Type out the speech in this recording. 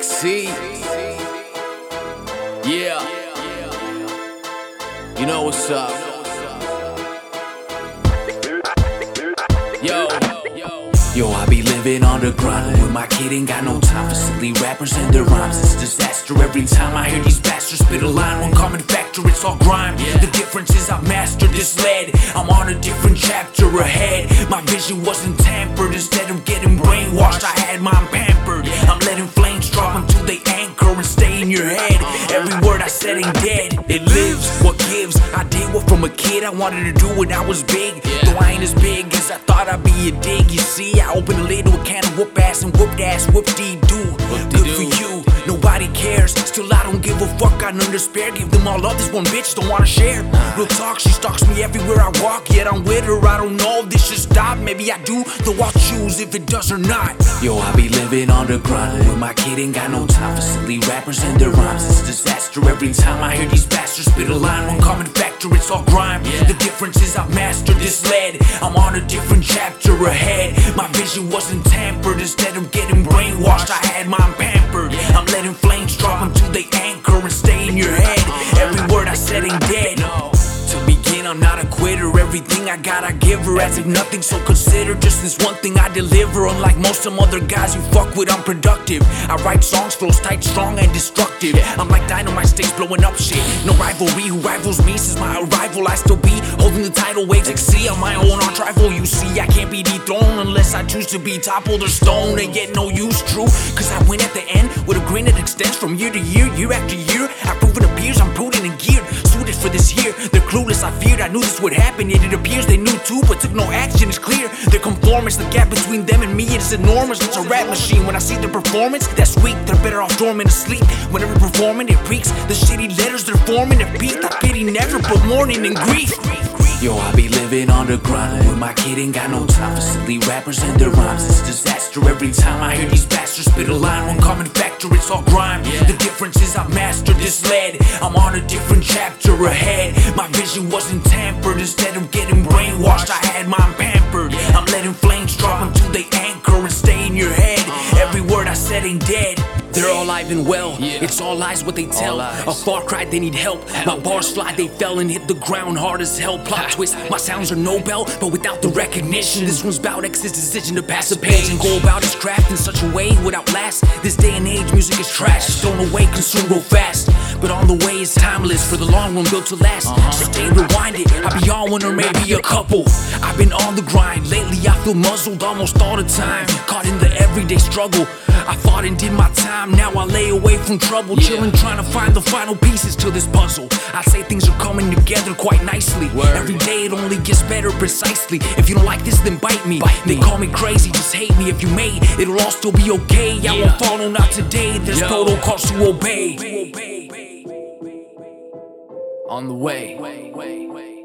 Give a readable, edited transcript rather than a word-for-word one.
Maxi. Yeah. You know what's up. Yo, I be living on the grind with my kid, ain't got no time for silly rappers and their rhymes. It's disaster every time I hear these bastards spit a line. One common factor, it's all grime. The difference is I've mastered this lead. I'm on a different chapter ahead. My vision wasn't tampered, instead of getting brainwashed I had mine pampered. I'm letting flames drop until they anchor and stay in your head. Every word I said ain't dead, it lives. What gives? I did what from a kid I wanted to do when I was big. Though I ain't as big as I thought I'd be, a dig, you see. I opened a lid to a can of whoop ass and whooped ass, whoop-dee-doo. Good for you, nobody cares. Still I don't give a fuck, I none to spare. Give them all up, this one bitch don't wanna share. Real talk, she stalks me everywhere I walk. Yet I'm with her, I don't know if this should stop. Maybe I do, though I'll choose if it does or not. Yo, I be living on the grind with my kid, ain't got no time for silly rappers and their rhymes. It's disaster every time I hear these bastards spit a line. One common factor, it's all grime. The difference is I've mastered this lead. I'm on a different chapter ahead. My vision wasn't tampered, instead of getting brainwashed I had mine pampered. I'm letting flames drop until they anchor and stay in your head. Every word I said ain't dead. To begin, I'm not a quitter. Everything I got I give her, as if nothing, so consider just this one thing I deliver. Unlike most some other guys you fuck with, I'm productive. I write songs, flows tight, strong and destructive. I'm like dynamite sticks blowing up shit. No rivalry, who rivals me? Since my arrival I still be holding the tidal waves like sea on my own, on tribal. You see, I can't be dethroned unless I choose to be toppled or stoned. And yet no use, true, cause I win at the end with a grin that extends from year to year, year after year. I prove it appears I'm prudent and geared, suited for this here. They're clueless, I feared, I knew this would happen. Yet it appears they knew too, but took no action. It's clear their conformance, the gap between them and me is enormous. It's a rap machine. When I see their performance, that's weak. They're better off dormant asleep. Whenever performing, it reeks. The shitty letters they're forming, a beat I pity never, but mourning and grief. Yo, I be living on the grind with my kid, ain't got no time for silly rappers and their rhymes. It's disaster every time I hear these bastards spit a line. One common factor, it's all grime. The difference is I've mastered this lead. I'm on a different chapter ahead. My vision wasn't tampered, instead of getting brainwashed I had mine pampered. I'm letting flames drop until they anchor and stay in your head. Every word I said ain't dead. They're all alive and well, it's all lies what they tell. A far cry, they need help. My bars fly, they fell and hit the ground hard as hell. Plot twist, my sounds are Nobel, but without the recognition. This one's about X's decision to pass a page and go about his craft in such a way without last. This day and age, music is trash, thrown away, consumed real fast. But on the way, it's timeless, for the long run built to last. Stay rewinded, I be on one or maybe a couple. I've been on the grind, lately I feel muzzled almost all the time. Caught in the everyday struggle, I fought and did my time. Now I lay away from trouble, chillin', trying to find the final pieces to this puzzle. I'd say things are coming together quite nicely. Every day it only gets better precisely. If you don't like this, then bite me. They call me crazy, just hate me. If you may, it'll all still be okay. I won't follow, not today. There's protocols to obey. On the way.